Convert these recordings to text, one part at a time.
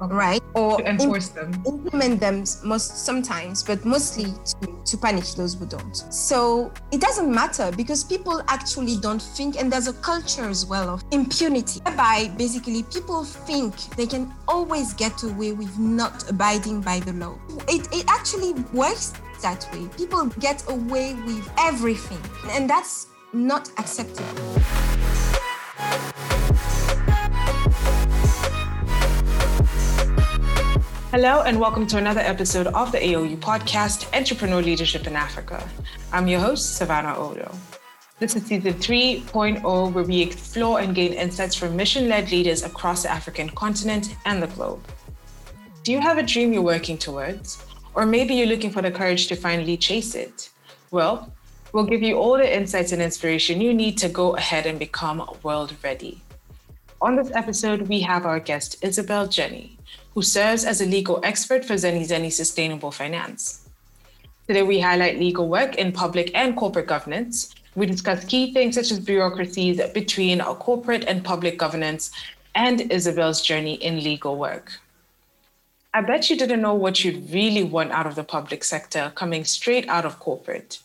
right? Or to enforce them. Implement them most sometimes, but mostly to punish those who don't. So it doesn't matter because people actually don't think, and there's a culture as well of impunity, whereby basically people think they can always get away with not abiding by the law. It actually works that way. People get away with everything, and that's not acceptable. Hello and welcome to another episode of the AOU podcast, Entrepreneur Leadership in Africa. I'm your host, Savannah Odo. This is season 3.0, where we explore and gain insights from mission-led leaders across the African continent and the globe. Do you have a dream you're working towards? Or maybe you're looking for the courage to finally chase it? Well, we'll give you all the insights and inspiration you need to go ahead and become world-ready. On this episode, we have our guest, Isabel Jenny, who serves as a legal expert for Zeni Zeni Sustainable Finance. Today, we highlight legal work in public and corporate governance. We discuss key things such as bureaucracies between our corporate and public governance and Isabel's journey in legal work. I bet you didn't know what you'd really want out of the public sector coming straight out of corporate.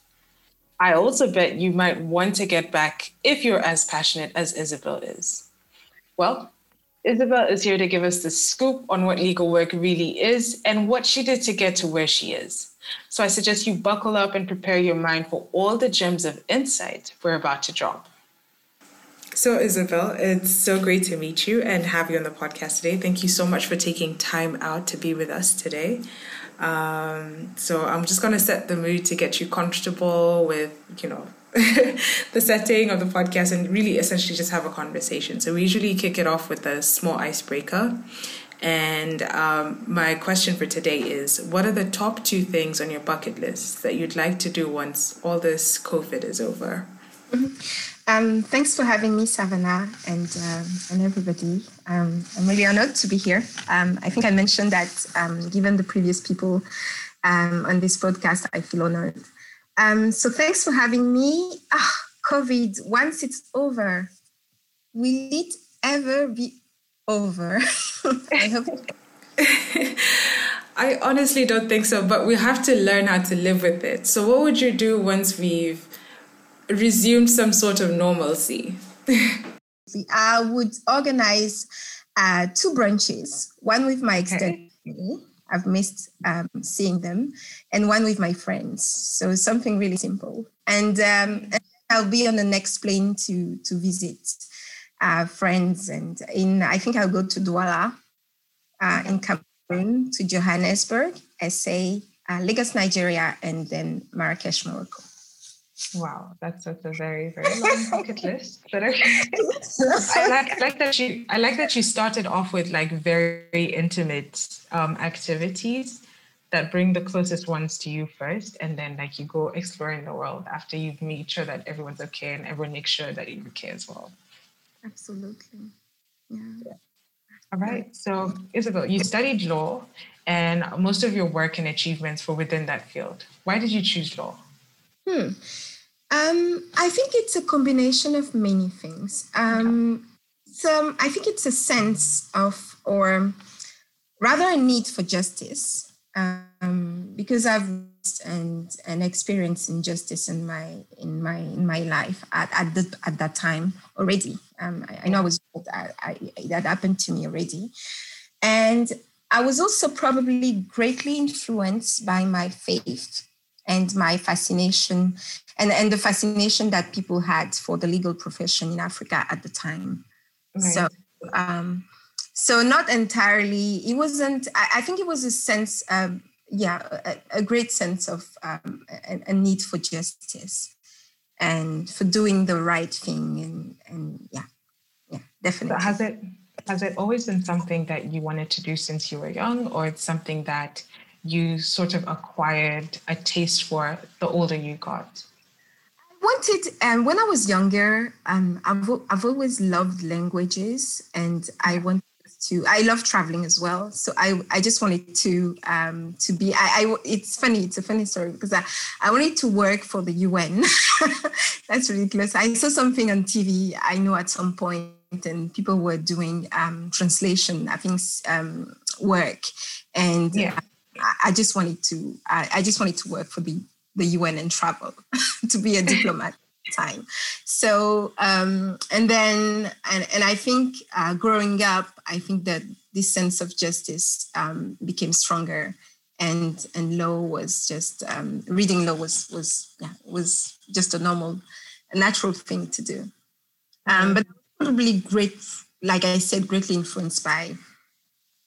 I also bet you might want to get back if you're as passionate as Isabel is. Well, Isabel is here to give us the scoop on what legal work really is and what she did to get to where she is. So I suggest you buckle up and prepare your mind for all the gems of insight we're about to drop. So Isabel, it's so great to meet you and have you on the podcast today. Thank you so much for taking time out to be with us today. So I'm just going to set the mood to get you comfortable with, the setting of the podcast, and really essentially just have a conversation. So we usually kick it off with a small icebreaker. And my question for today is, what are the top 2 things on your bucket list that you'd like to do once all this COVID is over? Thanks for having me, Savannah, and everybody. I'm really honored to be here. I think I mentioned that given the previous people on this podcast, I feel honored. So thanks for having me. COVID, once it's over, will it ever be over? I hope I honestly don't think so, but we have to learn how to live with it. So what would you do once we've resumed some sort of normalcy? I would organize 2 brunches, one with my extended family. I've missed seeing them, and one with my friends. So something really simple. And I'll be on the next plane to visit friends. And I think I'll go to Douala in Cameroon, to Johannesburg, SA, Lagos, Nigeria, and then Marrakesh, Morocco. Wow, that's a very, very long bucket list. But okay. I like that you started off with like very intimate activities that bring the closest ones to you first, and then like you go exploring the world after you've made sure that everyone's okay and everyone makes sure that you're okay as well. Absolutely. Yeah. All right. So Isabel, you studied law, and most of your work and achievements were within that field. Why did you choose law? I think it's a combination of many things. So I think it's a sense of, or rather a need for justice, because I've and experienced injustice in my life at that time already. I know I was old, that happened to me already, and I was also probably greatly influenced by my faith. And my fascination and the fascination that people had for the legal profession in Africa at the time. Right. So not entirely, it wasn't, I think it was a sense, a great sense of a need for justice and for doing the right thing. And definitely. So has it always been something that you wanted to do since you were young, or it's something that you sort of acquired a taste for the older you got? I wanted, when I was younger, I've always loved languages, and I love traveling as well. So I just wanted to be, it's funny, it's a funny story, because I wanted to work for the UN. That's ridiculous. I saw something on TV, I know at some point, and people were doing translation. I think work. And I just wanted to work for the UN and travel to be a diplomat at the time. So and I think growing up, I think that this sense of justice became stronger, and law was just reading law was just a normal, a natural thing to do. But probably great, like I said, greatly influenced by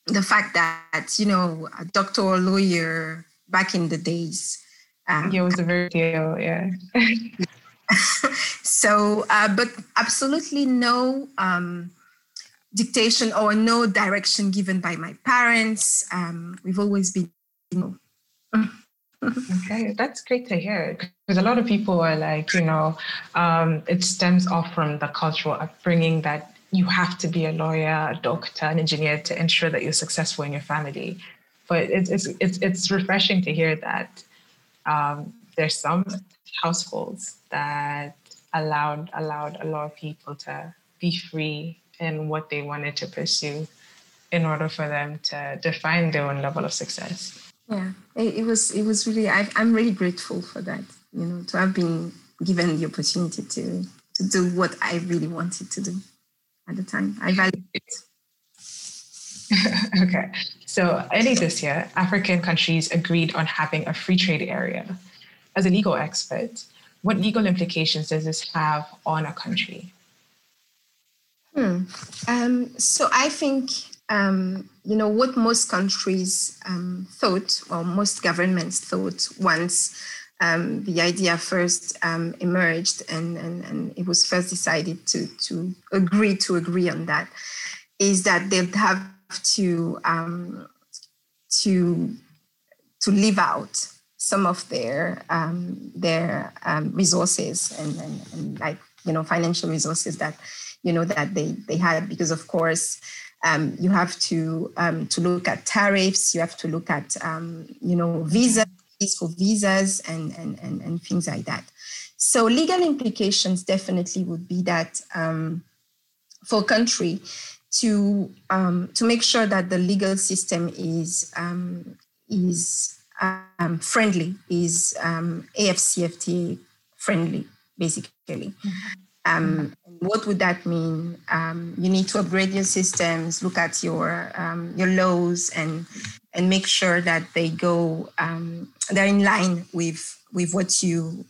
the fact that, you know, a doctor or lawyer back in the days. Yeah, it was a very deal, yeah. So, but absolutely no dictation or no direction given by my parents. We've always been, you know. Okay, that's great to hear, because a lot of people are like, you know, it stems off from the cultural upbringing that you have to be a lawyer, a doctor, an engineer to ensure that you're successful in your family. But it's refreshing to hear that there's some households that allowed a lot of people to be free in what they wanted to pursue in order for them to define their own level of success. Yeah, it was really, I'm really grateful for that, you know, to have been given the opportunity to do what I really wanted to do at the time. I valued it. Okay, so early this year, African countries agreed on having a free trade area. As a legal expert, what legal implications does this have on a country? So I think... you know, what most countries thought, or most governments thought once the idea first emerged and it was first decided to agree on that, is that they'd have to live out some of their resources and like, you know, financial resources that, you know, that they had, because of course, you have to look at tariffs. You have to look at you know, visas and things like that. So legal implications definitely would be that for a country to make sure that the legal system is friendly, is AFCFTA friendly, basically. What would that mean? You need to upgrade your systems, look at your laws, and make sure that they go they're in line with what you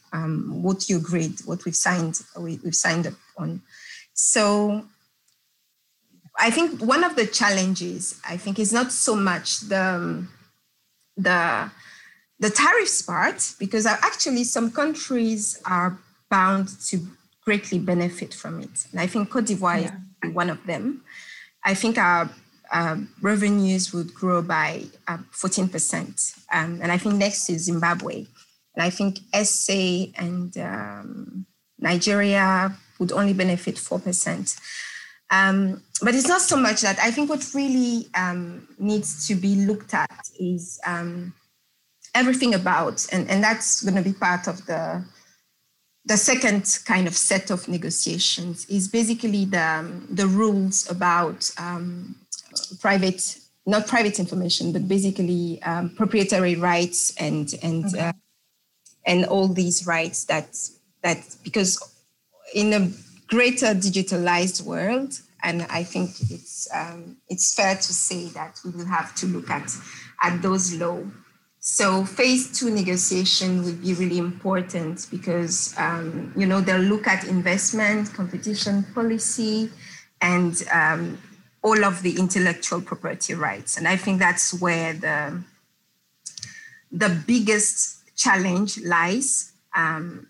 agreed, what we've signed up on. So I think one of the challenges, I think, is not so much the tariffs part, because actually some countries are bound to greatly benefit from it. And I think Côte d'Ivoire is one of them. I think our revenues would grow by 14%. And I think next is Zimbabwe. And I think SA and Nigeria would only benefit 4%. But it's not so much that. I think what really needs to be looked at is everything about, and that's going to be part of the second kind of set of negotiations, is basically the rules about not private information, but basically proprietary rights and all these rights that, because in a greater digitalized world, and I think it's fair to say that we will have to look at those laws. So phase two negotiation will be really important because, you know, they'll look at investment, competition policy, and all of the intellectual property rights. And I think that's where the biggest challenge lies. And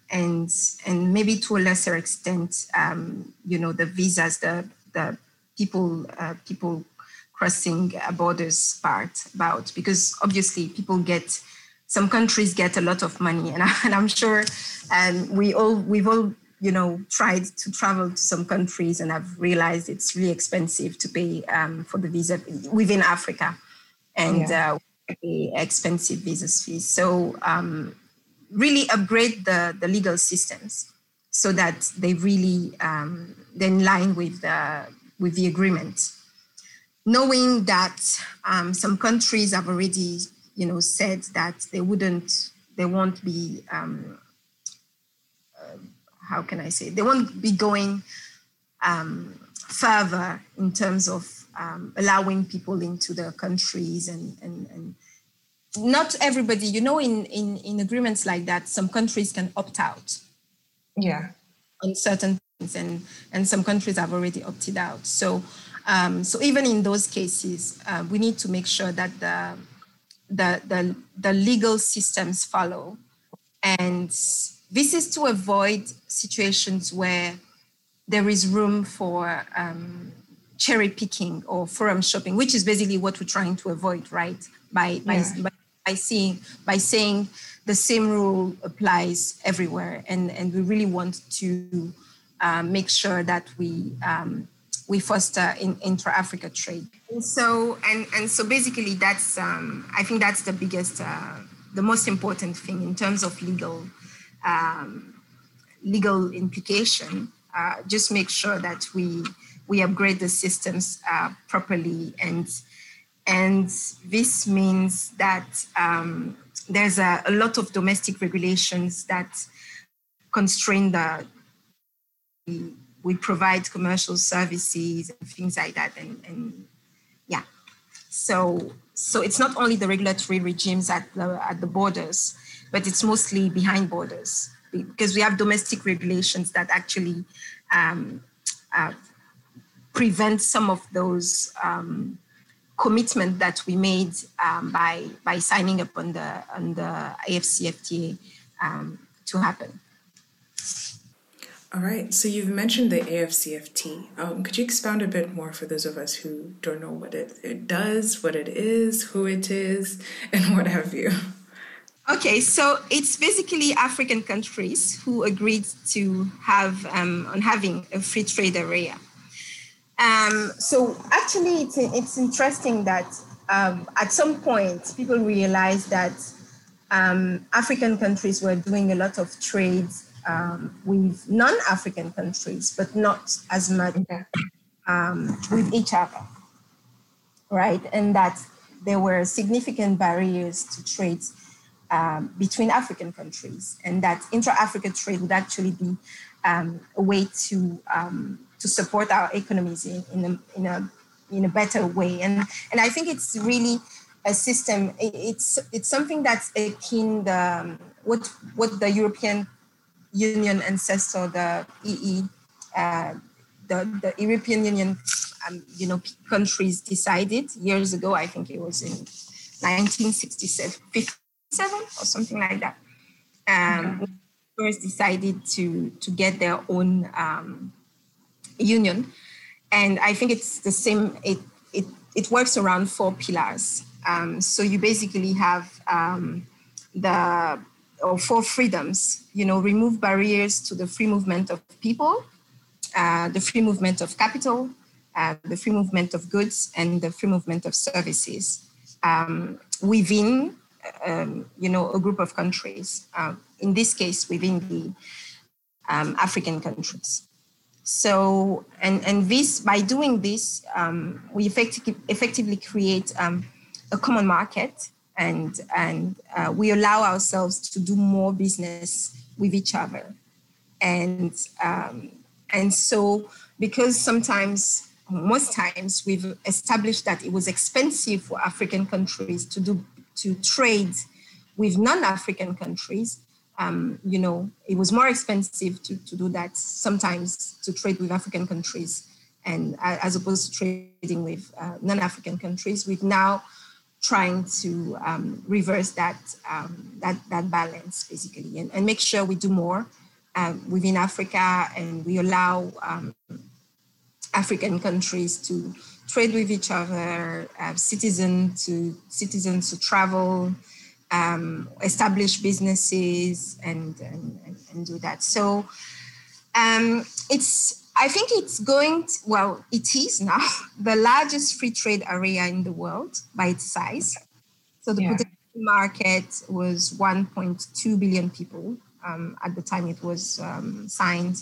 maybe to a lesser extent, you know, the visas, the people crossing borders part about, because obviously some countries get a lot of money, and I'm sure we've all you know, tried to travel to some countries and have realized it's really expensive to pay for the visa within Africa, and pay expensive visa fees. So really upgrade the legal systems so that they really they're in line with the agreement. knowing that some countries have already, you know, said that they won't be, they won't be going further in terms of allowing people into their countries and not everybody, you know, in agreements like that, some countries can opt out. Yeah. On certain things, and some countries have already opted out. So even in those cases, we need to make sure that the legal systems follow. And this is to avoid situations where there is room for cherry picking or forum shopping, which is basically what we're trying to avoid, right? By saying the same rule applies everywhere, and we really want to make sure that we foster intra-Africa trade. So basically that's I think that's the biggest, the most important thing in terms of legal implication. Just make sure that we upgrade the systems properly, and this means that there's a lot of domestic regulations that constrain that we provide commercial services and things like that, So it's not only the regulatory regimes at the borders, but it's mostly behind borders, because we have domestic regulations that actually prevent some of those commitment that we made by signing up on the AFCFTA to happen. All right, so you've mentioned the AFCFTA. Could you expound a bit more for those of us who don't know what it does, what it is, who it is, and what have you? Okay, so it's basically African countries who agreed to have on having a free trade area. So actually, it's interesting that at some point people realized that African countries were doing a lot of trade with non-African countries, but not as much with each other, right? And that there were significant barriers to trade between African countries, and that intra-Africa trade would actually be a way to support our economies in a better way. And I think it's really a system. It's something that's akin to what the European Union ancestor, the EE, the European Union, countries decided years ago. I think it was in 1967, 57 or something like that. First decided to get their own union, and I think it's the same. It works around four pillars. So you basically have four freedoms, remove barriers to the free movement of people, the free movement of capital, the free movement of goods, and the free movement of services within, a group of countries, in this case, within the African countries. So, and this, by doing this, we effectively create a common market, and we allow ourselves to do more business with each other, and so because most times we've established that it was expensive for African countries to trade with non-African countries. It was more expensive to do that sometimes, to trade with African countries, and as opposed to trading with non-African countries. We've now trying to reverse that balance, basically, and make sure we do more within Africa, and we allow African countries to trade with each other, citizens to travel, establish businesses, and do that. So it is now the largest free trade area in the world by its size. So the potential market was 1.2 billion people at the time it was signed,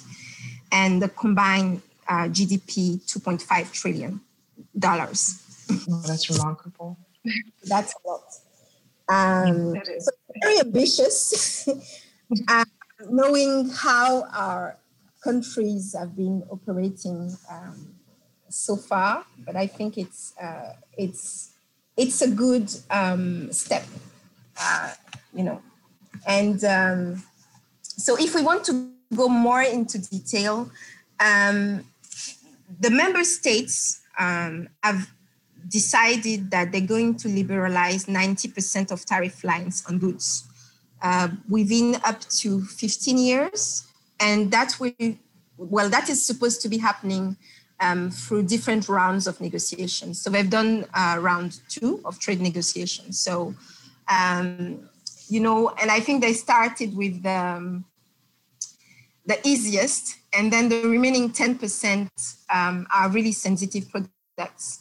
and the combined GDP $2.5 trillion. Oh, that's remarkable. That's a lot. That is. So very ambitious. Knowing how our countries have been operating so far, but I think it's a good step, you know. And so, if we want to go more into detail, the member states have decided that they're going to liberalize 90% of tariff lines on goods within up to 15 years. And that is supposed to be happening through different rounds of negotiations. So they've done round 2 of trade negotiations. So, you know, and I think they started with the easiest, and then the remaining 10% are really sensitive products.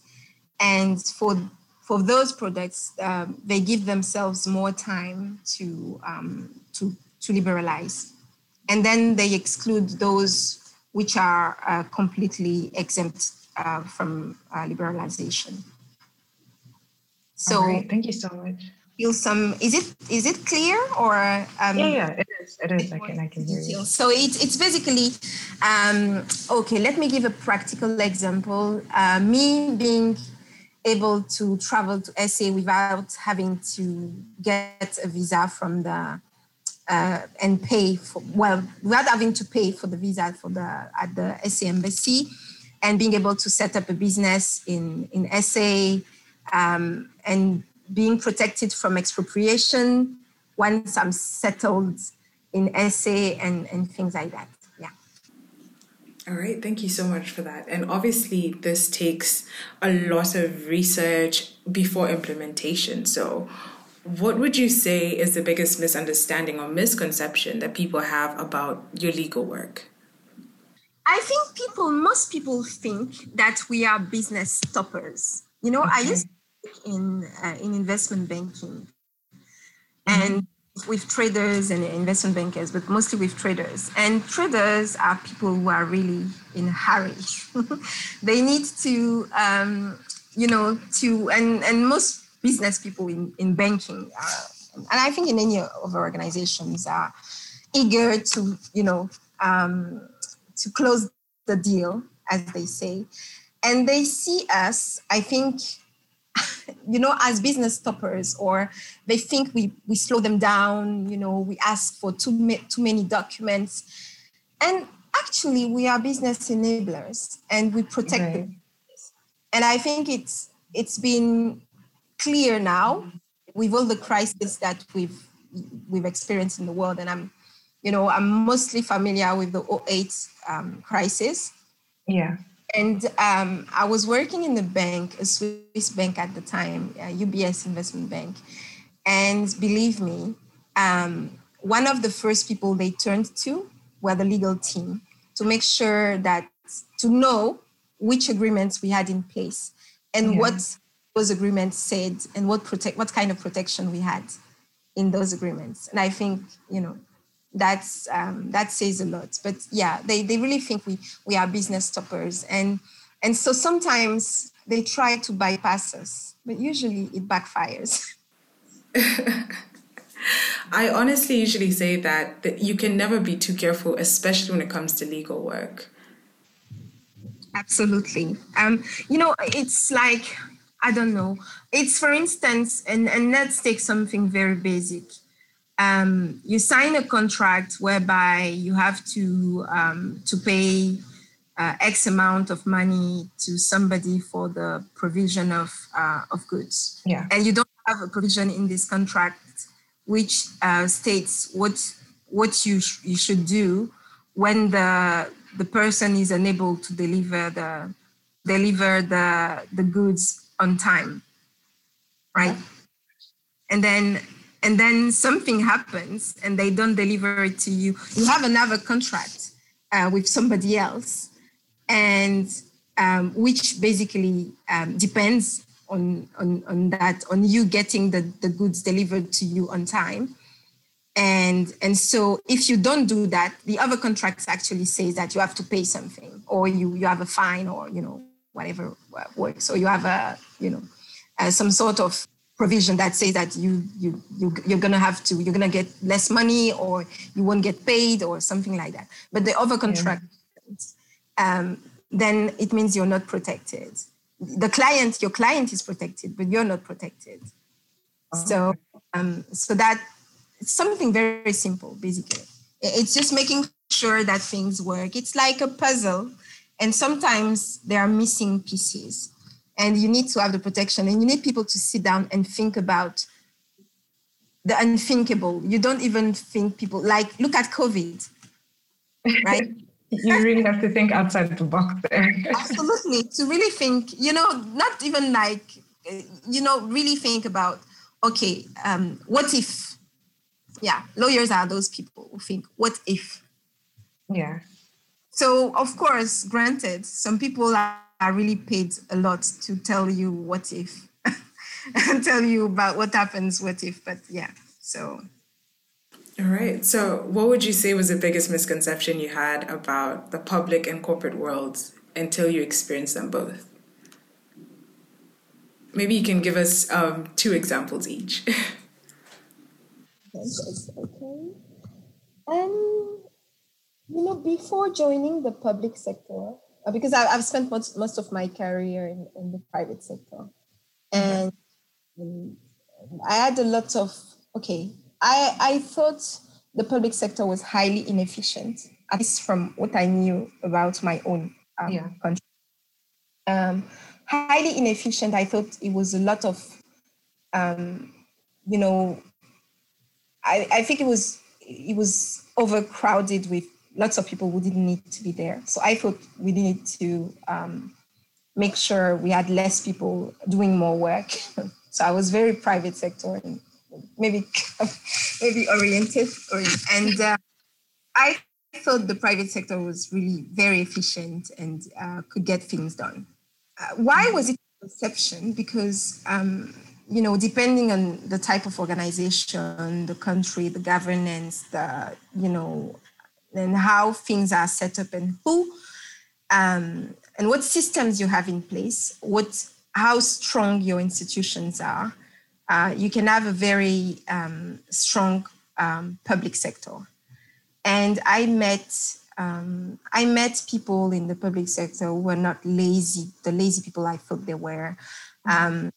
And for those products, they give themselves more time to liberalize. And then they exclude those which are completely exempt from liberalization. So, all right. Thank you so much. Feel some. Is it clear or? Yeah, it is. It is. I can hear you. So it's basically okay. Let me give a practical example. Me being able to travel to SA without having to get a visa from the and pay for, well, without having to pay for the visa at the SA embassy, and being able to set up a business in SA, and being protected from expropriation once I'm settled in SA and things like that. All right, thank you so much for that. And obviously, this takes a lot of research before implementation. So what would you say is the biggest misunderstanding or misconception that people have about your legal work? I think most people think that we are business stoppers. You know, okay. I used to work in investment banking and with traders and investment bankers, but mostly with traders. And traders are people who are really in a hurry. They need to, and most business people in banking, and I think in any of our organizations, are eager to, to close the deal, as they say. And they see us, I think, as business stoppers, or they think we slow them down, we ask for too many documents. And actually, we are business enablers and we protect right. them. And I think it's been clear now with all the crises that we've experienced in the world. And I'm mostly familiar with the 2008 crisis. Yeah. And I was working in the bank, a Swiss bank at the time, UBS Investment Bank. And believe me, one of the first people they turned to were the legal team to make sure to know which agreements we had in place and what those agreements said and what kind of protection we had in those agreements. And I think, that's that says a lot. But yeah, they really think we are business stoppers, and so sometimes they try to bypass us, but usually it backfires. I honestly usually say that you can never be too careful, especially when it comes to legal work. Absolutely. It's like, I don't know. It's, for instance, and let's take something very basic. You sign a contract whereby you have to pay X amount of money to somebody for the provision of goods. Yeah. And you don't have a provision in this contract which states what you should do when the person is unable to deliver the goods on time, right? And then something happens and they don't deliver it to you. You have another contract with somebody else, and which basically depends on you getting the goods delivered to you on time. And so if you don't do that, the other contract actually says that you have to pay something, or you have a fine, or whatever works, or you have a some sort of provision that says that you're going to have to, you're going to get less money or you won't get paid or something like that. But the overcontract, then it means you're not protected. The client, your client is protected, but you're not protected. Oh. So, so that it's something very simple, basically. It's just making sure that things work. It's like a puzzle. And sometimes there are missing pieces and you need to have the protection and you need people to sit down and think about the unthinkable. You don't even think people, like, look at COVID, right? You really have to think outside the box there. Absolutely. To really think, not even like, really think about, okay, what if? Yeah, lawyers are those people who think, what if? Yeah. So, of course, granted, some people are really paid a lot to tell you what if, and tell you about what happens, what if, but yeah, so. All right. So what would you say was the biggest misconception you had about the public and corporate worlds until you experienced them both? Maybe you can give us 2 examples each. Okay. Before joining the public sector, because I've spent most of my career in the private sector, and I had a lot of, I thought the public sector was highly inefficient, at least from what I knew about my own country. Highly inefficient, I thought it was a lot of, I think it was overcrowded with lots of people who didn't need to be there. So I thought we needed to make sure we had less people doing more work. So I was very private sector and maybe oriented. And I thought the private sector was really very efficient and could get things done. Why was it a perception? Because, depending on the type of organization, the country, the governance, and how things are set up and who, and what systems you have in place, how strong your institutions are, you can have a very strong public sector. And I met people in the public sector who were not lazy, the lazy people I thought they were. I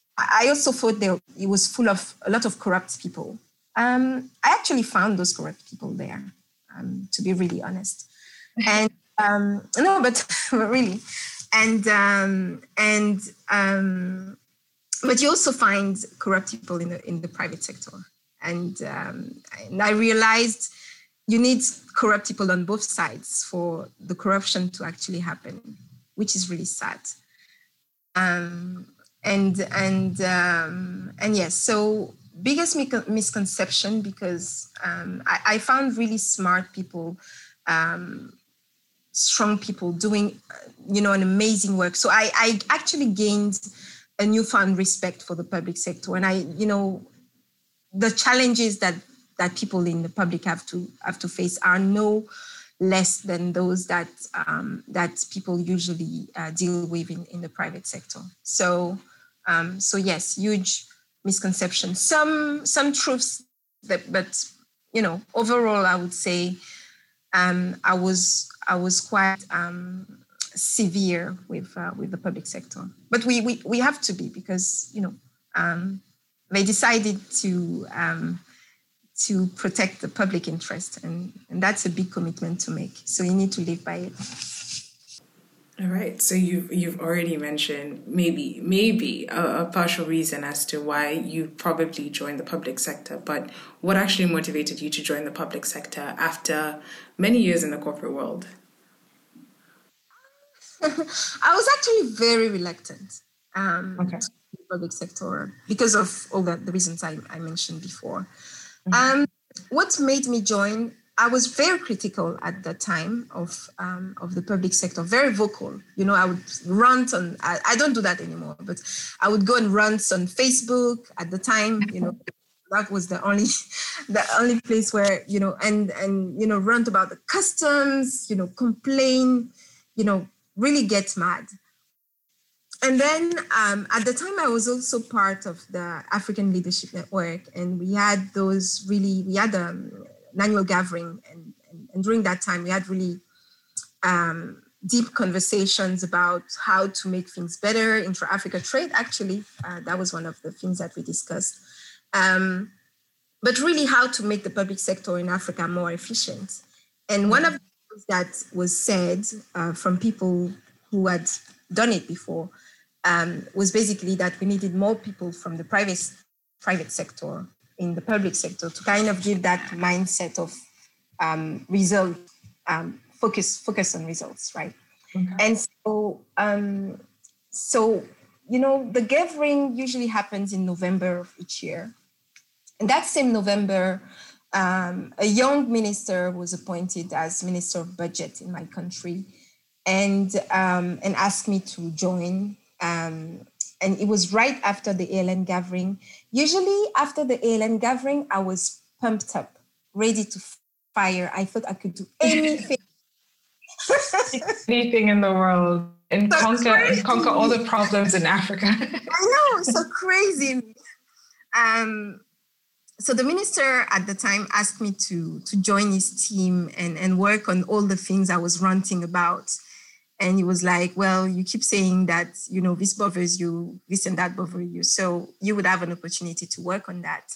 also thought it was full of a lot of corrupt people. I actually found those corrupt people there, to be really honest. And really. But you also find corrupt people in the private sector. And I realized you need corrupt people on both sides for the corruption to actually happen, which is really sad. So biggest misconception, because I found really smart people, strong people doing, an amazing work. So I actually gained a newfound respect for the public sector. And the challenges that people in the public have to face are no less than those that people usually deal with in the private sector. So yes, huge misconception. Some truths, but overall, I would say I was quite severe with the public sector. But we have to be, because they decided to protect the public interest. And that's a big commitment to make. So you need to live by it. All right. So you've already mentioned maybe a partial reason as to why you probably joined the public sector, but what actually motivated you to join the public sector after many years in the corporate world? I was actually very reluctant to the public sector because of all the reasons I mentioned before. What made me join? I was very critical at that time of the public sector, very vocal. I would rant on. I don't do that anymore, but I would go and rant on Facebook at the time. That was the only place where and rant about the customs. Complain. Really get mad. And then at the time, I was also part of the African Leadership Network, and we had those really, we had an annual gathering, and during that time, we had really deep conversations about how to make things better, intra-Africa trade, actually. That was one of the things that we discussed. But really how to make the public sector in Africa more efficient. And one of the things that was said from people who had done it before was basically that we needed more people from the private sector in the public sector to kind of give that mindset of result, focus on results, right? Okay. And so, you know, the gathering usually happens in November of each year. And that same November, a young minister was appointed as Minister of Budget in my country, and asked me to join. And it was right after the ALN gathering. Usually after the ALN gathering, I was pumped up, ready to fire. I thought I could do anything. Anything in the world and so conquer all the problems in Africa. I know, so crazy. So the minister at the time asked me to join his team and work on all the things I was ranting about. And he was like, well, you keep saying that, you know, this bothers you, this and that bother you. So you would have an opportunity to work on that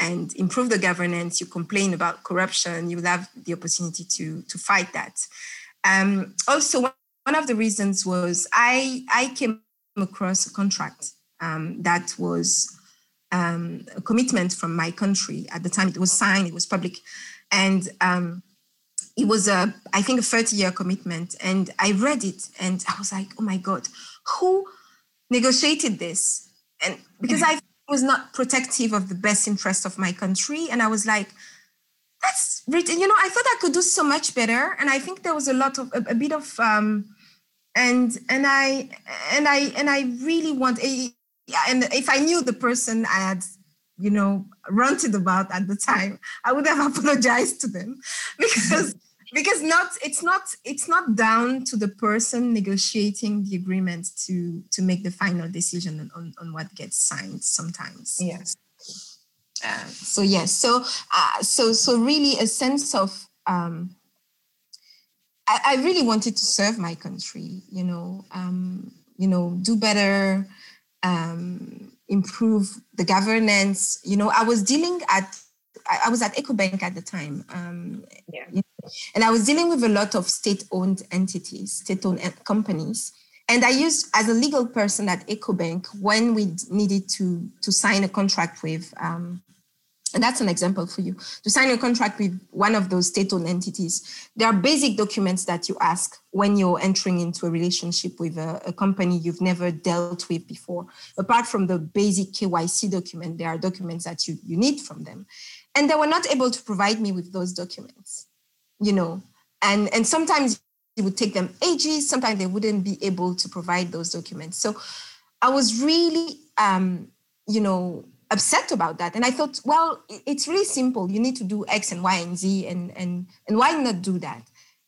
and improve the governance. You complain about corruption, you will have the opportunity to fight that. Also, one of the reasons was I came across a contract that was a commitment from my country. At the time, it was signed, it was public. And it was, I think, a 30-year commitment. And I read it and I was like, oh my God, who negotiated this? And because I was not protective of the best interest of my country. And I was like, that's written. You know, I thought I could do so much better. And I think there was a bit of, and I really want a, and if I knew the person I had, you know, ranted about at the time, I would have apologized to them because it's not down to the person negotiating the agreement to make the final decision on what gets signed sometimes. Yes. So really a sense of I really wanted to serve my country, do better, improve the governance. You know, I was at EcoBank at the time. And I was dealing with a lot of state-owned entities, state-owned companies. And I used, as a legal person at EcoBank, when we needed to sign a contract with, and that's an example for you, to sign a contract with one of those state-owned entities, there are basic documents that you ask when you're entering into a relationship with a company you've never dealt with before. Apart from the basic KYC document, there are documents that you need from them. And they were not able to provide me with those documents, you know, and sometimes it would take them ages, sometimes they wouldn't be able to provide those documents. So I was really, upset about that. And I thought, well, it's really simple. You need to do X and Y and Z and why not do that?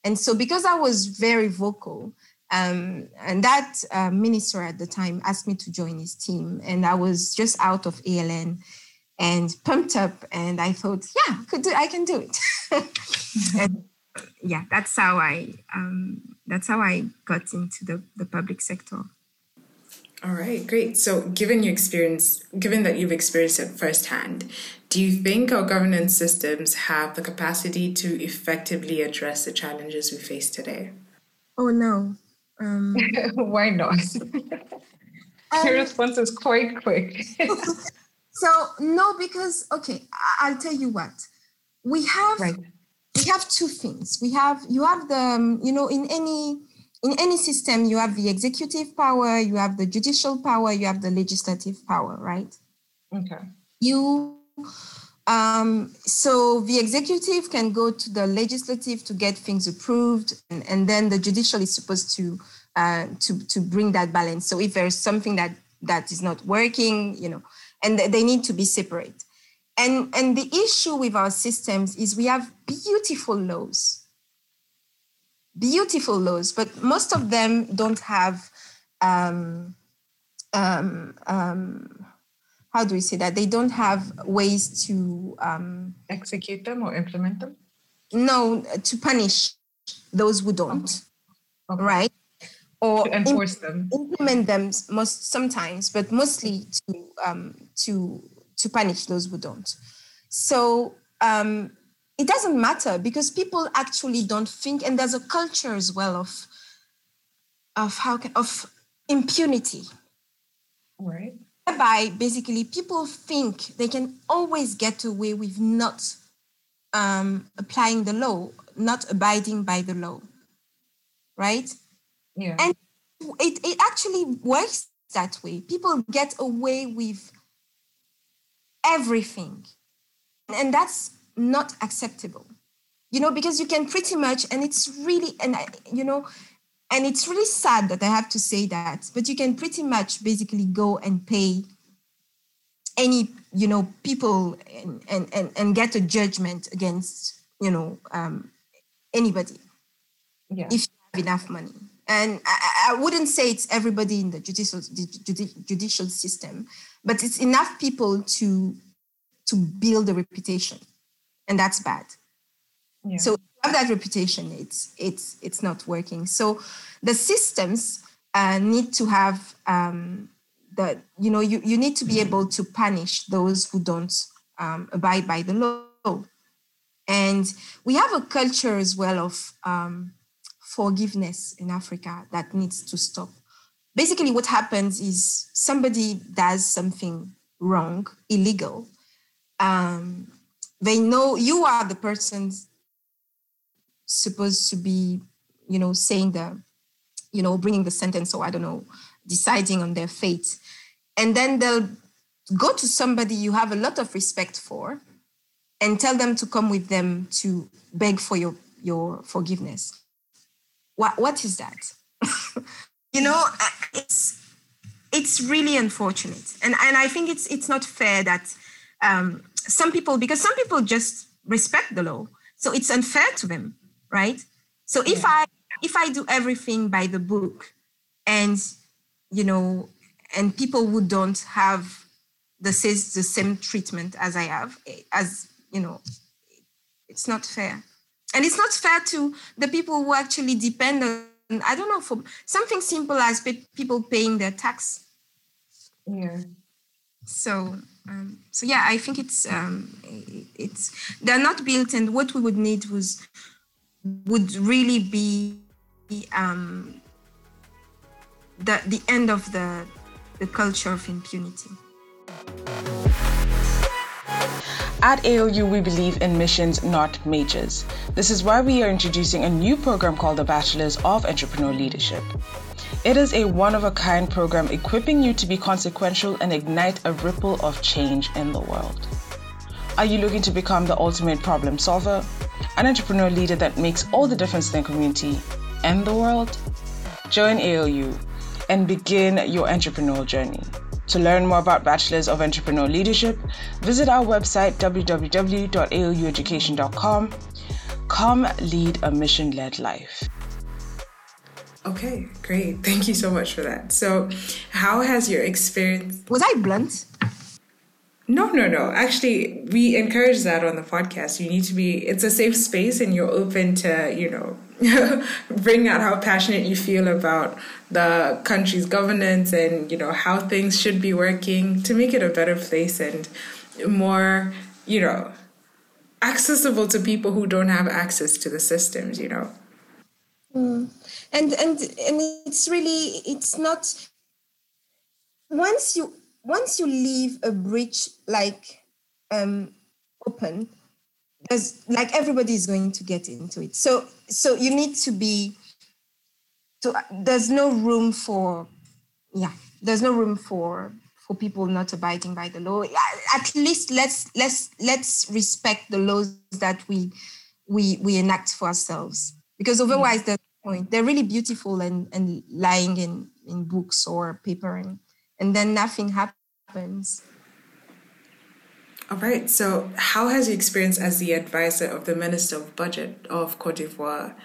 And so because I was very vocal, and that minister at the time asked me to join his team, and I was just out of ALN and pumped up, and I thought, yeah, I can do it. And yeah, that's how I got into the public sector. All right, great. So given that you've experienced it firsthand, do you think our governance systems have the capacity to effectively address the challenges we face today? Oh, no. Why not? Your response is quite quick. So, no, because, okay, I'll tell you what. We have two things. You have the, you know, in any system, you have the executive power, you have the judicial power, you have the legislative power, right? Okay. So the executive can go to the legislative to get things approved, and then the judicial is supposed to bring that balance. So if there's something that is not working, you know, and they need to be separate. And the issue with our systems is we have beautiful laws, but most of them don't have how do we say that? They don't have ways to execute them or implement them? No, to punish those who don't, okay. Right? Or to enforce them. Implement them most sometimes, but mostly to punish those who don't. So it doesn't matter because people actually don't think, and there's a culture as well of impunity. Right. Whereby basically people think they can always get away with not applying the law, not abiding by the law, right? Yeah. And it actually works that way. People get away with everything. And that's not acceptable, because you can pretty much, and it's really sad that I have to say that, but you can pretty much basically go and pay any, people and get a judgment against, anybody, yeah, if you have enough money. And I wouldn't say it's everybody in the judicial system, but it's enough people to build a reputation, and that's bad. Yeah. So if you have that reputation, it's not working. So the systems need to have you need to be able to punish those who don't abide by the law. And we have a culture as well of forgiveness in Africa that needs to stop. Basically, what happens is somebody does something wrong, illegal. They know you are the person supposed to be, saying bringing the sentence, or I don't know, deciding on their fate. And then they'll go to somebody you have a lot of respect for and tell them to come with them to beg for your forgiveness. What is that? It's really unfortunate. And I think it's not fair that some people just respect the law, so it's unfair to them, right? So if I do everything by the book, and people who don't have the same treatment as I have, it's not fair, and it's not fair to the people who actually depend on for something simple as people paying their tax. Yeah. So. I think it's they're not built, and what we would need would really be the end of the culture of impunity. At AOU, we believe in missions, not majors. This is why we are introducing a new program called the Bachelors of Entrepreneur Leadership. It is a one-of-a-kind program equipping you to be consequential and ignite a ripple of change in the world. Are you looking to become the ultimate problem solver? An entrepreneur leader that makes all the difference in the community and the world? Join ALU and begin your entrepreneurial journey. To learn more about Bachelors of Entrepreneur Leadership, visit our website www.alueducation.com. Come lead a mission-led life. Okay, great. Thank you so much for that. So how has your experience... Was I blunt? No. Actually, we encourage that on the podcast. You need to be... It's a safe space, and you're open to, bring out how passionate you feel about the country's governance and, how things should be working to make it a better place and more, accessible to people who don't have access to the systems, And it's really, it's not, once you leave a breach like open, there's like everybody is going to get into it. So you need to be, there's no room for people not abiding by the law. At least let's respect the laws that we enact for ourselves. Because otherwise, there's no point. They're really beautiful and lying in books or paper, and then nothing happens. All right. So how has your experience as the advisor of the Minister of Budget of Côte d'Ivoire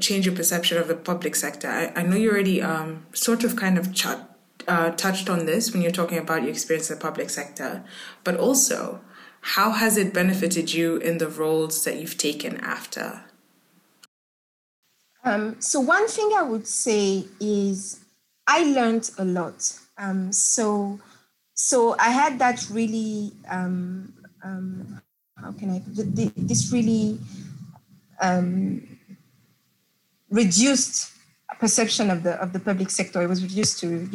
changed your perception of the public sector? I know you already sort of kind of touched on this when you're talking about your experience in the public sector, but also how has it benefited you in the roles that you've taken after? So one thing I would say is I learned a lot. So I had that really, reduced perception of the public sector. It was reduced to,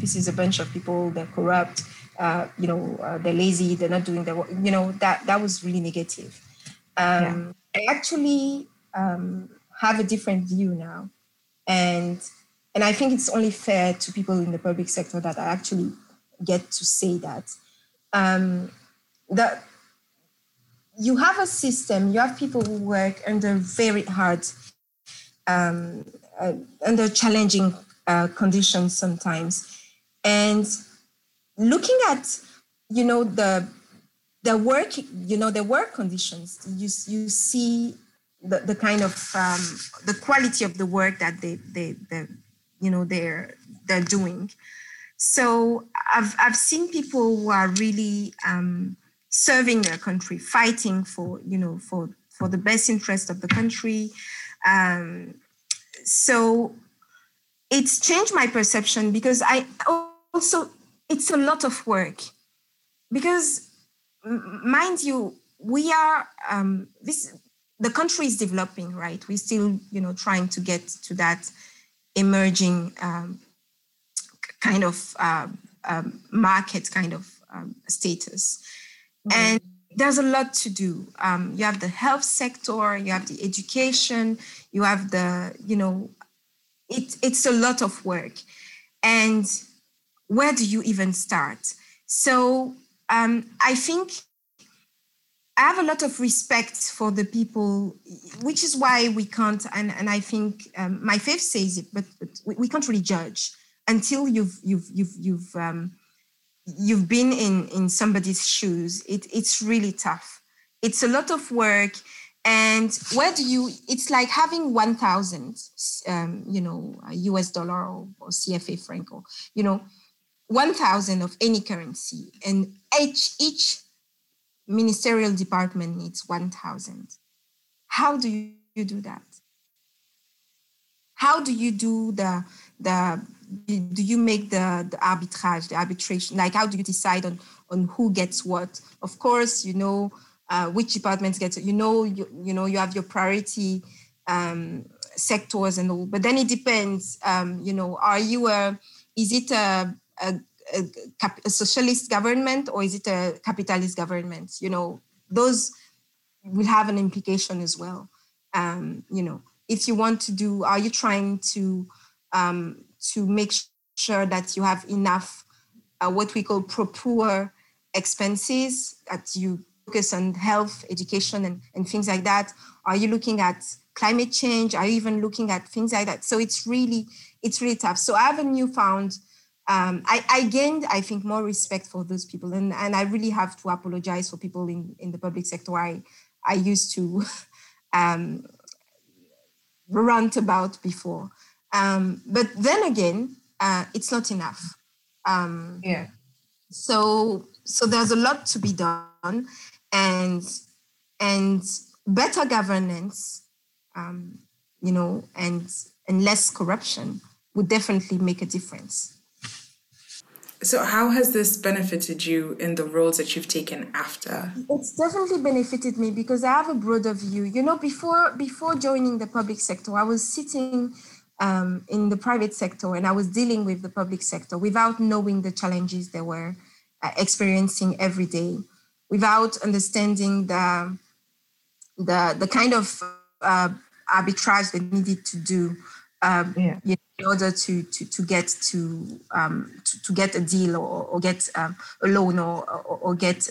this is a bunch of people, they're corrupt, they're lazy, they're not doing their work. That was really negative. I actually have a different view now. And I think it's only fair to people in the public sector that I actually get to say that. That you have a system, you have people who work under very hard, under challenging conditions sometimes. And looking at, the work, the work conditions, you see the kind of, the quality of the work that they're doing. So I've seen people who are really serving their country, fighting for the best interest of the country. So it's changed my perception, because I also, it's a lot of work, because mind you, we are, the country is developing, right? We're still, trying to get to that emerging kind of market kind of status. Mm-hmm. And there's a lot to do. You have the health sector, you have the education, you have the, it's a lot of work. And where do you even start? So I think I have a lot of respect for the people, which is why we can't, and I think my faith says it, but we can't really judge until you've been in somebody's shoes. It's really tough. It's a lot of work, and it's like having 1,000, US dollar or CFA franc, or 1,000 of any currency, and each ministerial department needs 1,000. How do you do that? How do you do do you make the arbitration? Like, how do you decide on who gets what? Of course, which departments get, you have your priority sectors and all, but then it depends, is it a socialist government, or is it a capitalist government? Those will have an implication as well. If you want to do, are you trying to make sure that you have enough what we call pro-poor expenses, that you focus on health, education, and things like that? Are you looking at climate change? Are you even looking at things like that? So it's really tough. So I have a newfound. I gained, I think, more respect for those people. And I really have to apologize for people in the public sector. I used to rant about before. But then again, it's not enough. So there's a lot to be done. And better governance, and less corruption would definitely make a difference. So how has this benefited you in the roles that you've taken after? It's definitely benefited me, because I have a broader view. Before joining the public sector, I was sitting in the private sector, and I was dealing with the public sector without knowing the challenges they were experiencing every day, without understanding the kind of arbitrage they needed to do. In order to get to get a deal or get a loan or get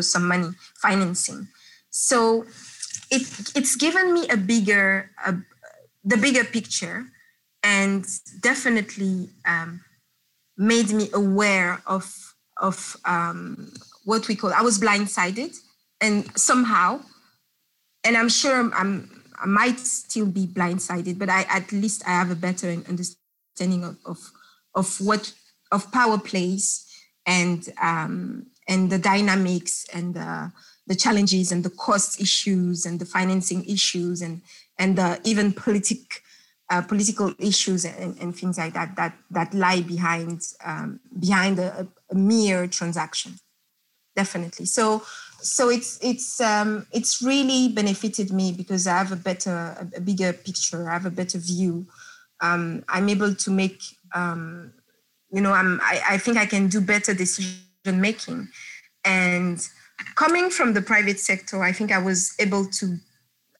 some money financing, so it's given me the bigger picture, and definitely made me aware of what we call. I was blindsided, and somehow, and I'm sure I might still be blindsided, but at least I have a better understanding of what of power plays and the dynamics and the challenges and the cost issues and the financing issues and the even political issues and things like that lie behind a mere transaction. Definitely. So it's really benefited me because I have a bigger picture. I have a better view. I'm able to make, I think I can do better decision making. And coming from the private sector, I think I was able to,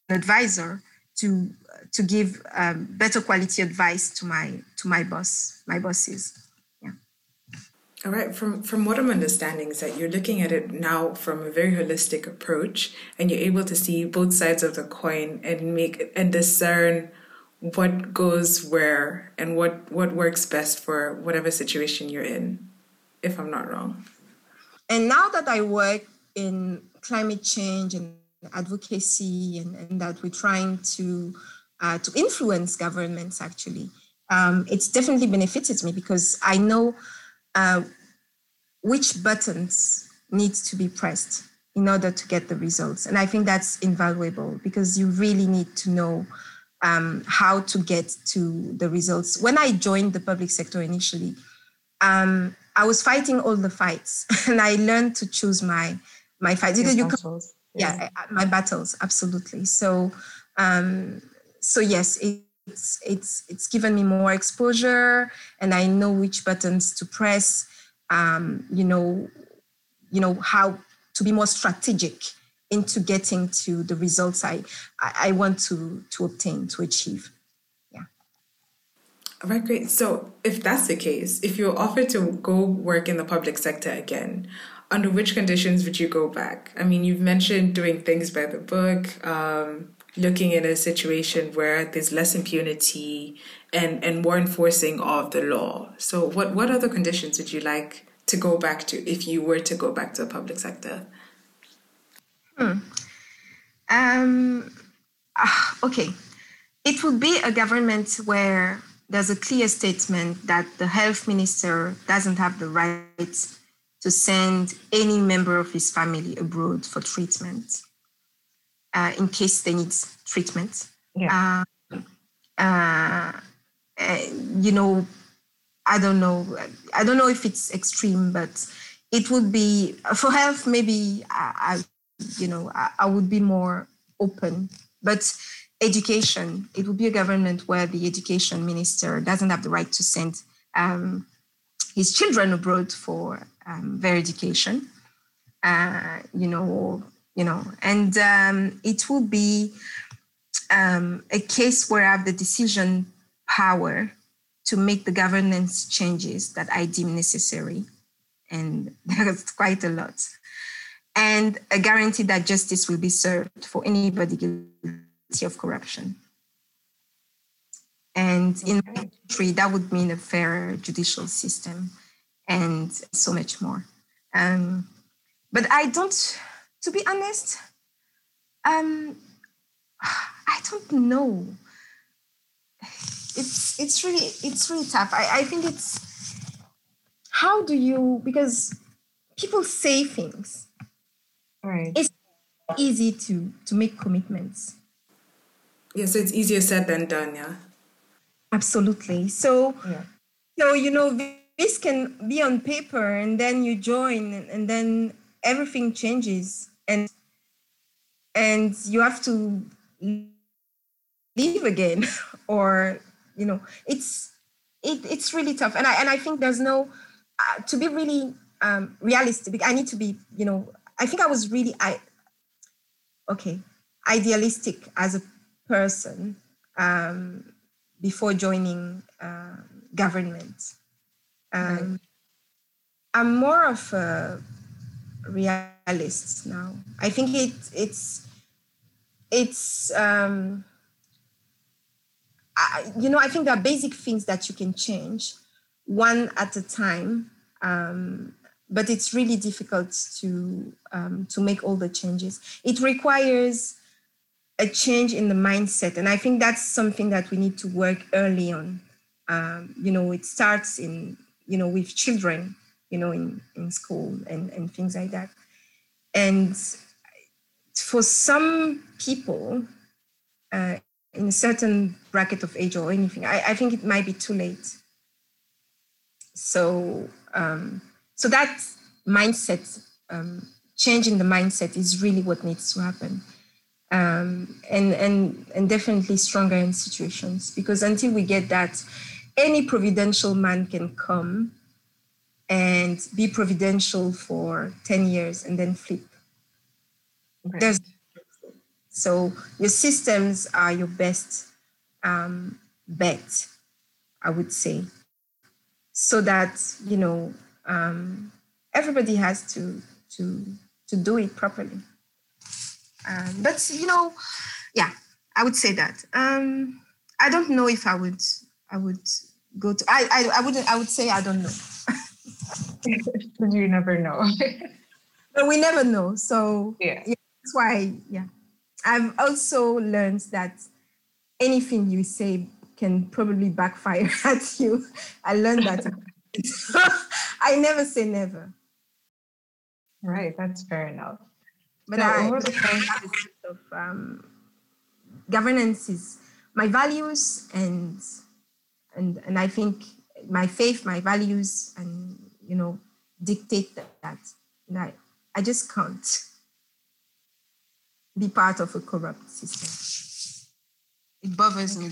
an advisor, to give better quality advice to my bosses. All right. From what I'm understanding is that you're looking at it now from a very holistic approach, and you're able to see both sides of the coin and discern what goes where and what works best for whatever situation you're in, if I'm not wrong. And now that I work in climate change and advocacy and that we're trying to influence governments, actually, it's definitely benefited me because I know which buttons need to be pressed in order to get the results. And I think that's invaluable because you really need to know how to get to the results. When I joined the public sector initially, I was fighting all the fights and I learned to choose my fights. My battles, absolutely. So yes, it's given me more exposure, and I know which buttons to press. How to be more strategic into getting to the results I want to obtain, to achieve. Yeah. All right, great. So if that's the case, if you're offered to go work in the public sector again, under which conditions would you go back? I mean, you've mentioned doing things by the book, looking at a situation where there's less impunity and more enforcing of the law. So what other conditions would you like to go back to if you were to go back to the public sector? Okay. It would be a government where there's a clear statement that the health minister doesn't have the right to send any member of his family abroad for treatment. In case they need treatment. Yeah. I don't know if it's extreme, but it would be, for health, maybe I would be more open. But education, it would be a government where the education minister doesn't have the right to send his children abroad for their education, and it will be a case where I have the decision power to make the governance changes that I deem necessary. And that's quite a lot. And a guarantee that justice will be served for anybody guilty of corruption. And in my country, that would mean a fairer judicial system and so much more. But I don't... To be honest, I don't know. It's really tough. I think it's, how do you, because people say things. Right. It's easy to make commitments. Yeah, so it's easier said than done, yeah. Absolutely. So, this can be on paper and then you join and then everything changes. And you have to leave again, or it's really tough. And I think there's no to be really realistic. I need to be I think I was really idealistic as a person before joining government. Right. I'm more of a realists now. I think I think there are basic things that you can change one at a time, but it's really difficult to make all the changes. It requires a change in the mindset, and I think that's something that we need to work early on. It starts in you know, with children, you know, in school and things like that. And for some people in a certain bracket of age or anything, I think it might be too late. So that mindset, changing the mindset is really what needs to happen. And definitely stronger institutions, because until we get that, any providential man can come and be providential for 10 years and then flip. Right. So your systems are your best bet, I would say, so that, you know, everybody has to do it properly. But, you know, yeah, I would say that. I don't know if I would go to, I would say, I don't know. You never know. But we never know. So yeah, that's why, yeah. I've also learned that anything you say can probably backfire at you. I learned that. I never say never. Right. That's fair enough. But so, I have a of governance is my values and I think my faith, my values, and, you know, dictate that. And I just can't be part of a corrupt system. It bothers me.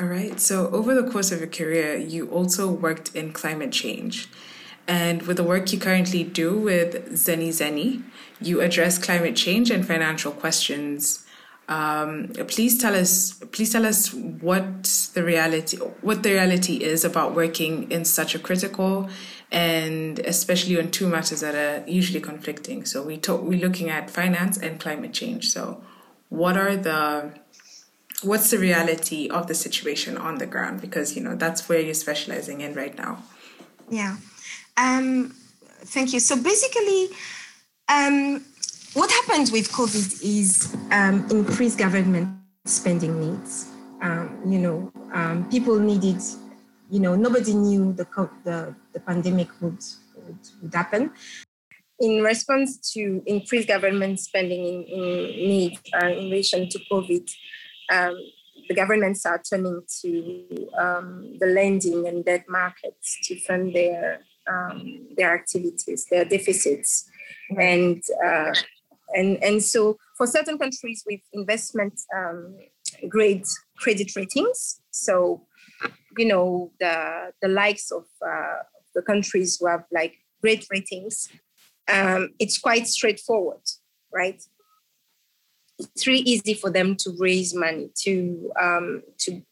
All right. So over the course of your career, you also worked in climate change. And with the work you currently do with Zeni Zeni, you address climate change and financial questions. Please tell us what the reality is about working in such a critical, and especially on two matters that are usually conflicting. So we're looking at finance and climate change. So what's the reality of the situation on the ground? Because, you know, that's where you're specializing in right now. Yeah. Thank you. So basically, what happened with COVID is increased government spending needs. People needed, you know, nobody knew the pandemic would happen. In response to increased government spending in relation to COVID, the governments are turning to the lending and debt markets to fund their activities, their deficits. And so for certain countries with investment grade credit ratings, so, you know, the likes of the countries who have like great ratings, it's quite straightforward, right? It's really easy for them to raise money, to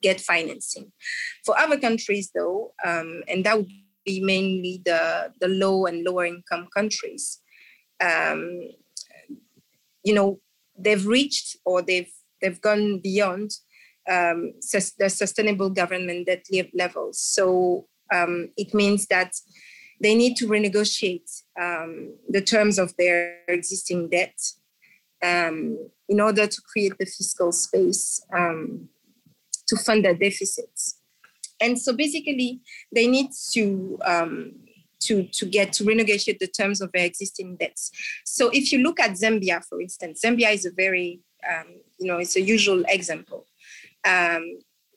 get financing. For other countries though, and that would be mainly the low and lower income countries, you know, they've reached or they've gone beyond the sustainable government debt levels. So it means that they need to renegotiate the terms of their existing debt in order to create the fiscal space to fund their deficits. And so basically, they need to renegotiate the terms of their existing debts. So if you look at Zambia, for instance, Zambia is a very, it's a usual example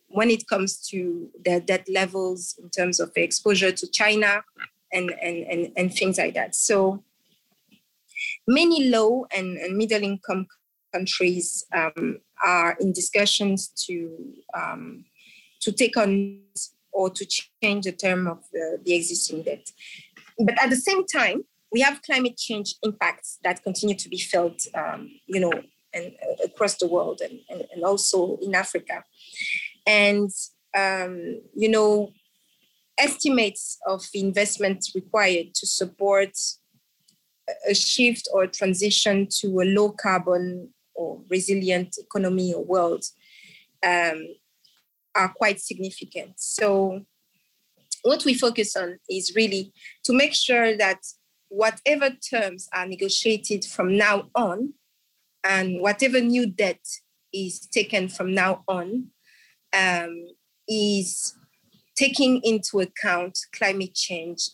when it comes to their debt levels in terms of their exposure to China and things like that. So many low and middle income countries are in discussions to take on or to change the term of the existing debt. But at the same time, we have climate change impacts that continue to be felt, and across the world and also in Africa. And, estimates of the investment required to support a shift or a transition to a low carbon or resilient economy or world are quite significant. So what we focus on is really to make sure that whatever terms are negotiated from now on and whatever new debt is taken from now on is taking into account climate change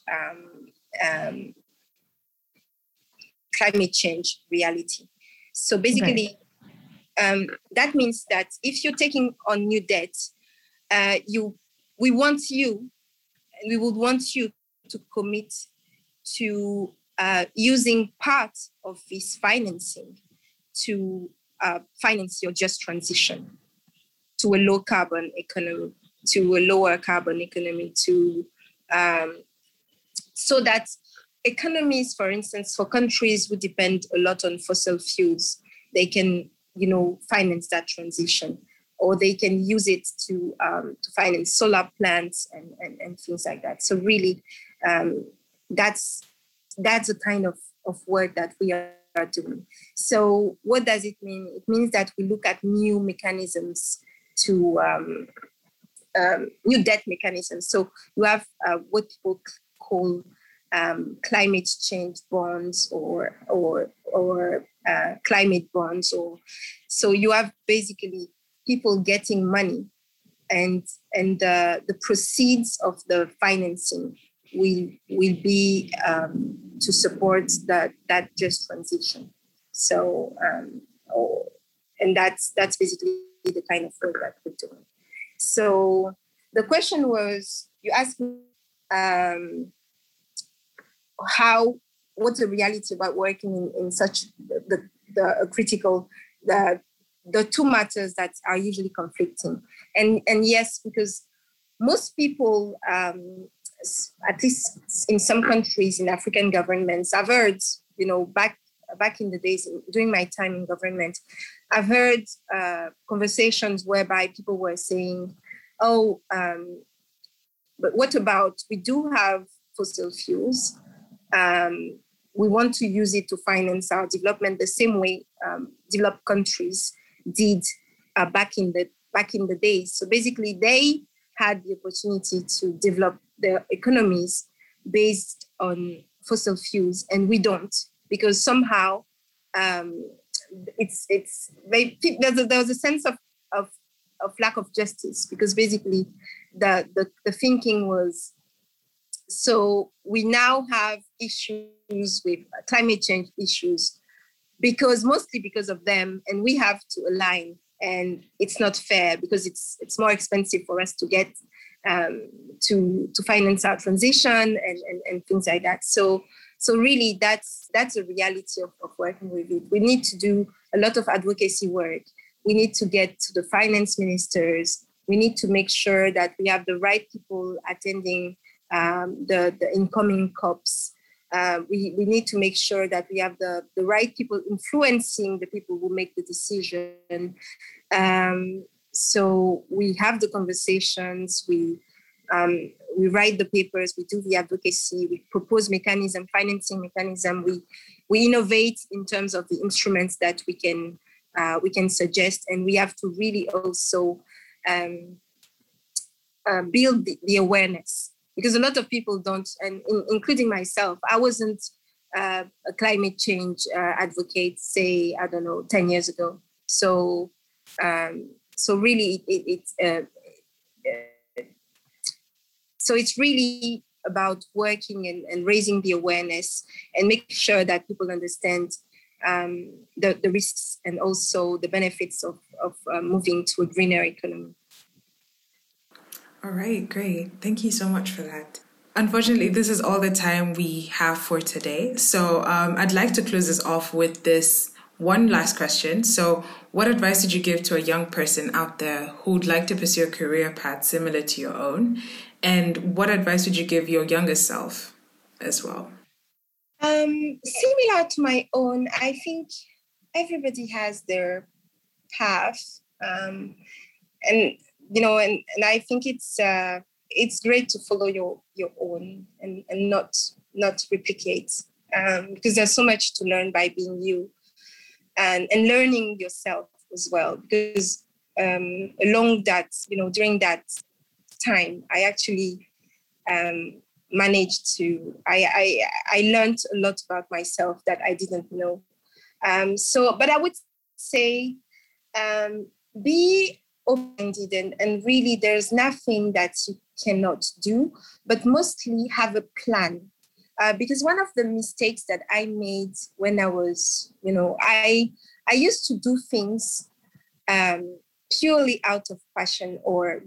reality. So basically, that means that if you're taking on new debt, we would want you to commit to using part of this financing to finance your just transition to a low carbon economy, to a lower carbon economy, to so that economies, for instance, for countries who depend a lot on fossil fuels, they can, finance that transition, or they can use it to finance solar plants and things like that. So really, that's the kind of work that we are doing. So what does it mean? It means that we look at new mechanisms to new debt mechanisms. So you have what people call climate change bonds or climate bonds, or so you have basically people getting money, and the proceeds of the financing will be to support that just transition. So and that's basically the kind of work that we're doing. So the question was, you asked me what's the reality about working in such the critical, the two matters that are usually conflicting. And yes, because most people, at least in some countries, in African governments, I've heard, back in the days, during my time in government, I've heard conversations whereby people were saying, but what about, we do have fossil fuels, we want to use it to finance our development the same way developed countries did back in the days. So basically, they had the opportunity to develop their economies based on fossil fuels, and we don't, because somehow there was a sense of lack of justice, because basically the thinking was, so we now have issues with climate change issues because of them, and we have to align, and it's not fair because it's more expensive for us to get to finance our transition and things like that. So really, that's the reality of working with it. We need to do a lot of advocacy work. We need to get to the finance ministers. We need to make sure that we have the right people attending the incoming COPs. We need to make sure that we have the right people influencing the people who make the decision. So we have the conversations, we write the papers, we do the advocacy, we propose financing mechanism, we innovate in terms of the instruments that we can suggest, and we have to really also build the awareness. Because a lot of people don't, and including myself, I wasn't a climate change advocate, say, 10 years ago. So really, it's really about working and raising the awareness and make sure that people understand the risks and also the benefits of moving to a greener economy. All right, great. Thank you so much for that. Unfortunately, this is all the time we have for today. So I'd like to close this off with this one last question. So what advice would you give to a young person out there who'd like to pursue a career path similar to your own? And what advice would you give your younger self as well? Similar to my own, I think everybody has their path. And I think it's great to follow your own and not replicate, because there's so much to learn by being you and learning yourself as well. Because along that, during that time, I actually managed to I learned a lot about myself that I didn't know. But I would say be open-minded, and really there's nothing that you cannot do, but mostly have a plan. Because one of the mistakes that I made when I was, I used to do things purely out of passion or,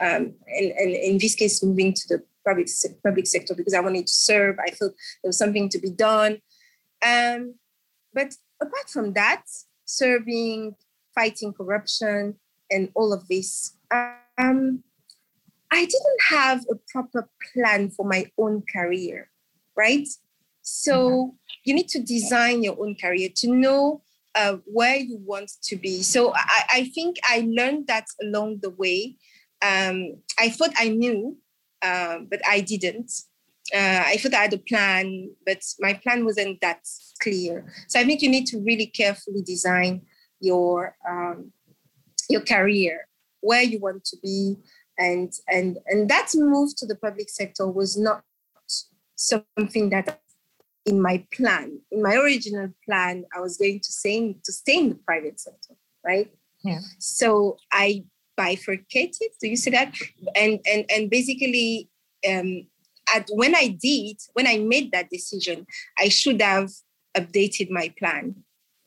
and in this case, moving to the public sector because I wanted to serve. I felt there was something to be done. But apart from that, serving, fighting corruption, and all of this, I didn't have a proper plan for my own career, right? So you need to design your own career to know where you want to be. So I think I learned that along the way. I thought I knew, but I didn't. I thought I had a plan, but my plan wasn't that clear. So I think you need to really carefully design your career, where you want to be. And that move to the public sector was not something that in my plan, in my original plan, I was going to stay in the private sector, right? Yeah. So I bifurcated, do you see that? And basically, when I made that decision, I should have updated my plan.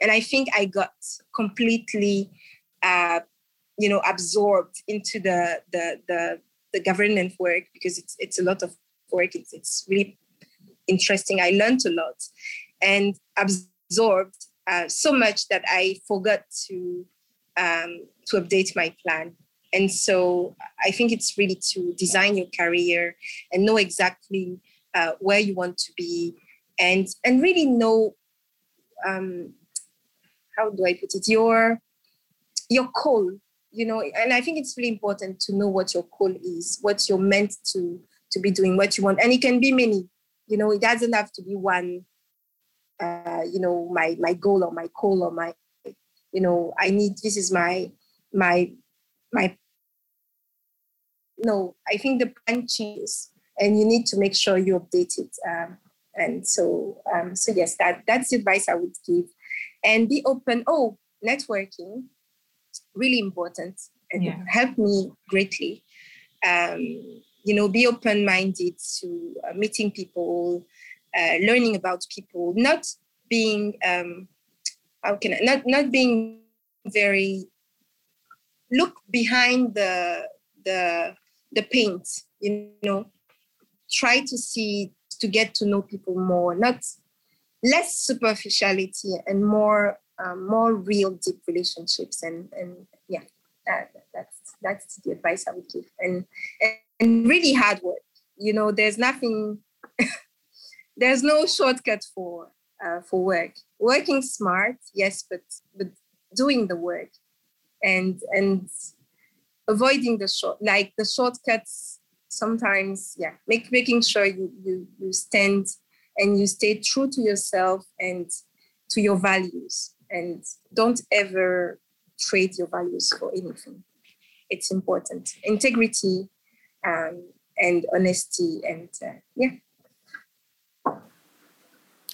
And I think I got completely absorbed into the government work because it's a lot of work. It's really interesting. I learned a lot and absorbed so much that I forgot to update my plan. And so I think it's really to design your career and know exactly where you want to be and really know, how do I put it, your call. And I think it's really important to know what your call is, what you're meant to be doing, what you want. And it can be many, it doesn't have to be one, my goal or my call or my, I need, this is my, no, I think the plan changes and you need to make sure you update it. So yes, that's the advice I would give. And be open. Oh, networking. Really important and helped me greatly. Be open-minded to meeting people, learning about people, not being look behind the paint. Try to get to know people more, not less superficiality and more. More real, deep relationships, that's the advice I would give, and really hard work. There's nothing, there's no shortcut for work. Working smart, yes, but doing the work, and avoiding the shortcuts sometimes. Yeah, making sure you stand and you stay true to yourself and to your values. And don't ever trade your values for anything. It's important. Integrity and honesty .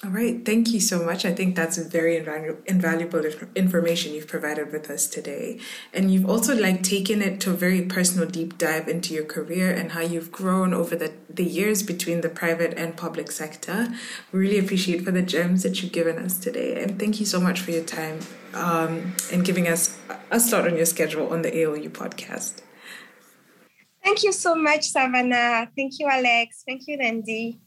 All right. Thank you so much. I think that's very invaluable information you've provided with us today. And you've also taken it to a very personal deep dive into your career and how you've grown over the years between the private and public sector. We really appreciate for the gems that you've given us today. And thank you so much for your time and giving us a slot on your schedule on the AOU podcast. Thank you so much, Savannah. Thank you, Alex. Thank you, Nandi.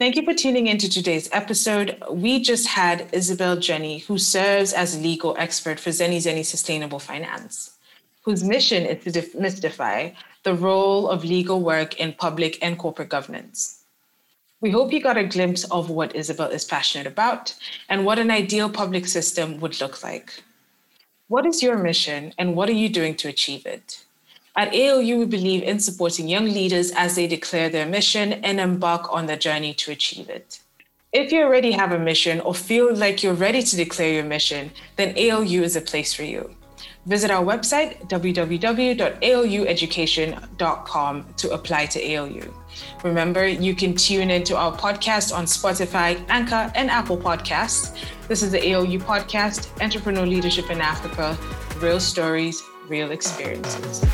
Thank you for tuning into today's episode. We just had Isabel Jenny, who serves as a legal expert for Zeni Zeni Sustainable Finance, whose mission is to demystify the role of legal work in public and corporate governance. We hope you got a glimpse of what Isabel is passionate about and what an ideal public system would look like. What is your mission and what are you doing to achieve it? At ALU, we believe in supporting young leaders as they declare their mission and embark on their journey to achieve it. If you already have a mission or feel like you're ready to declare your mission, then ALU is a place for you. Visit our website, www.alueducation.com, to apply to ALU. Remember, you can tune into our podcast on Spotify, Anchor, and Apple Podcasts. This is the ALU podcast, Entrepreneur Leadership in Africa, Real Stories, Real Experiences.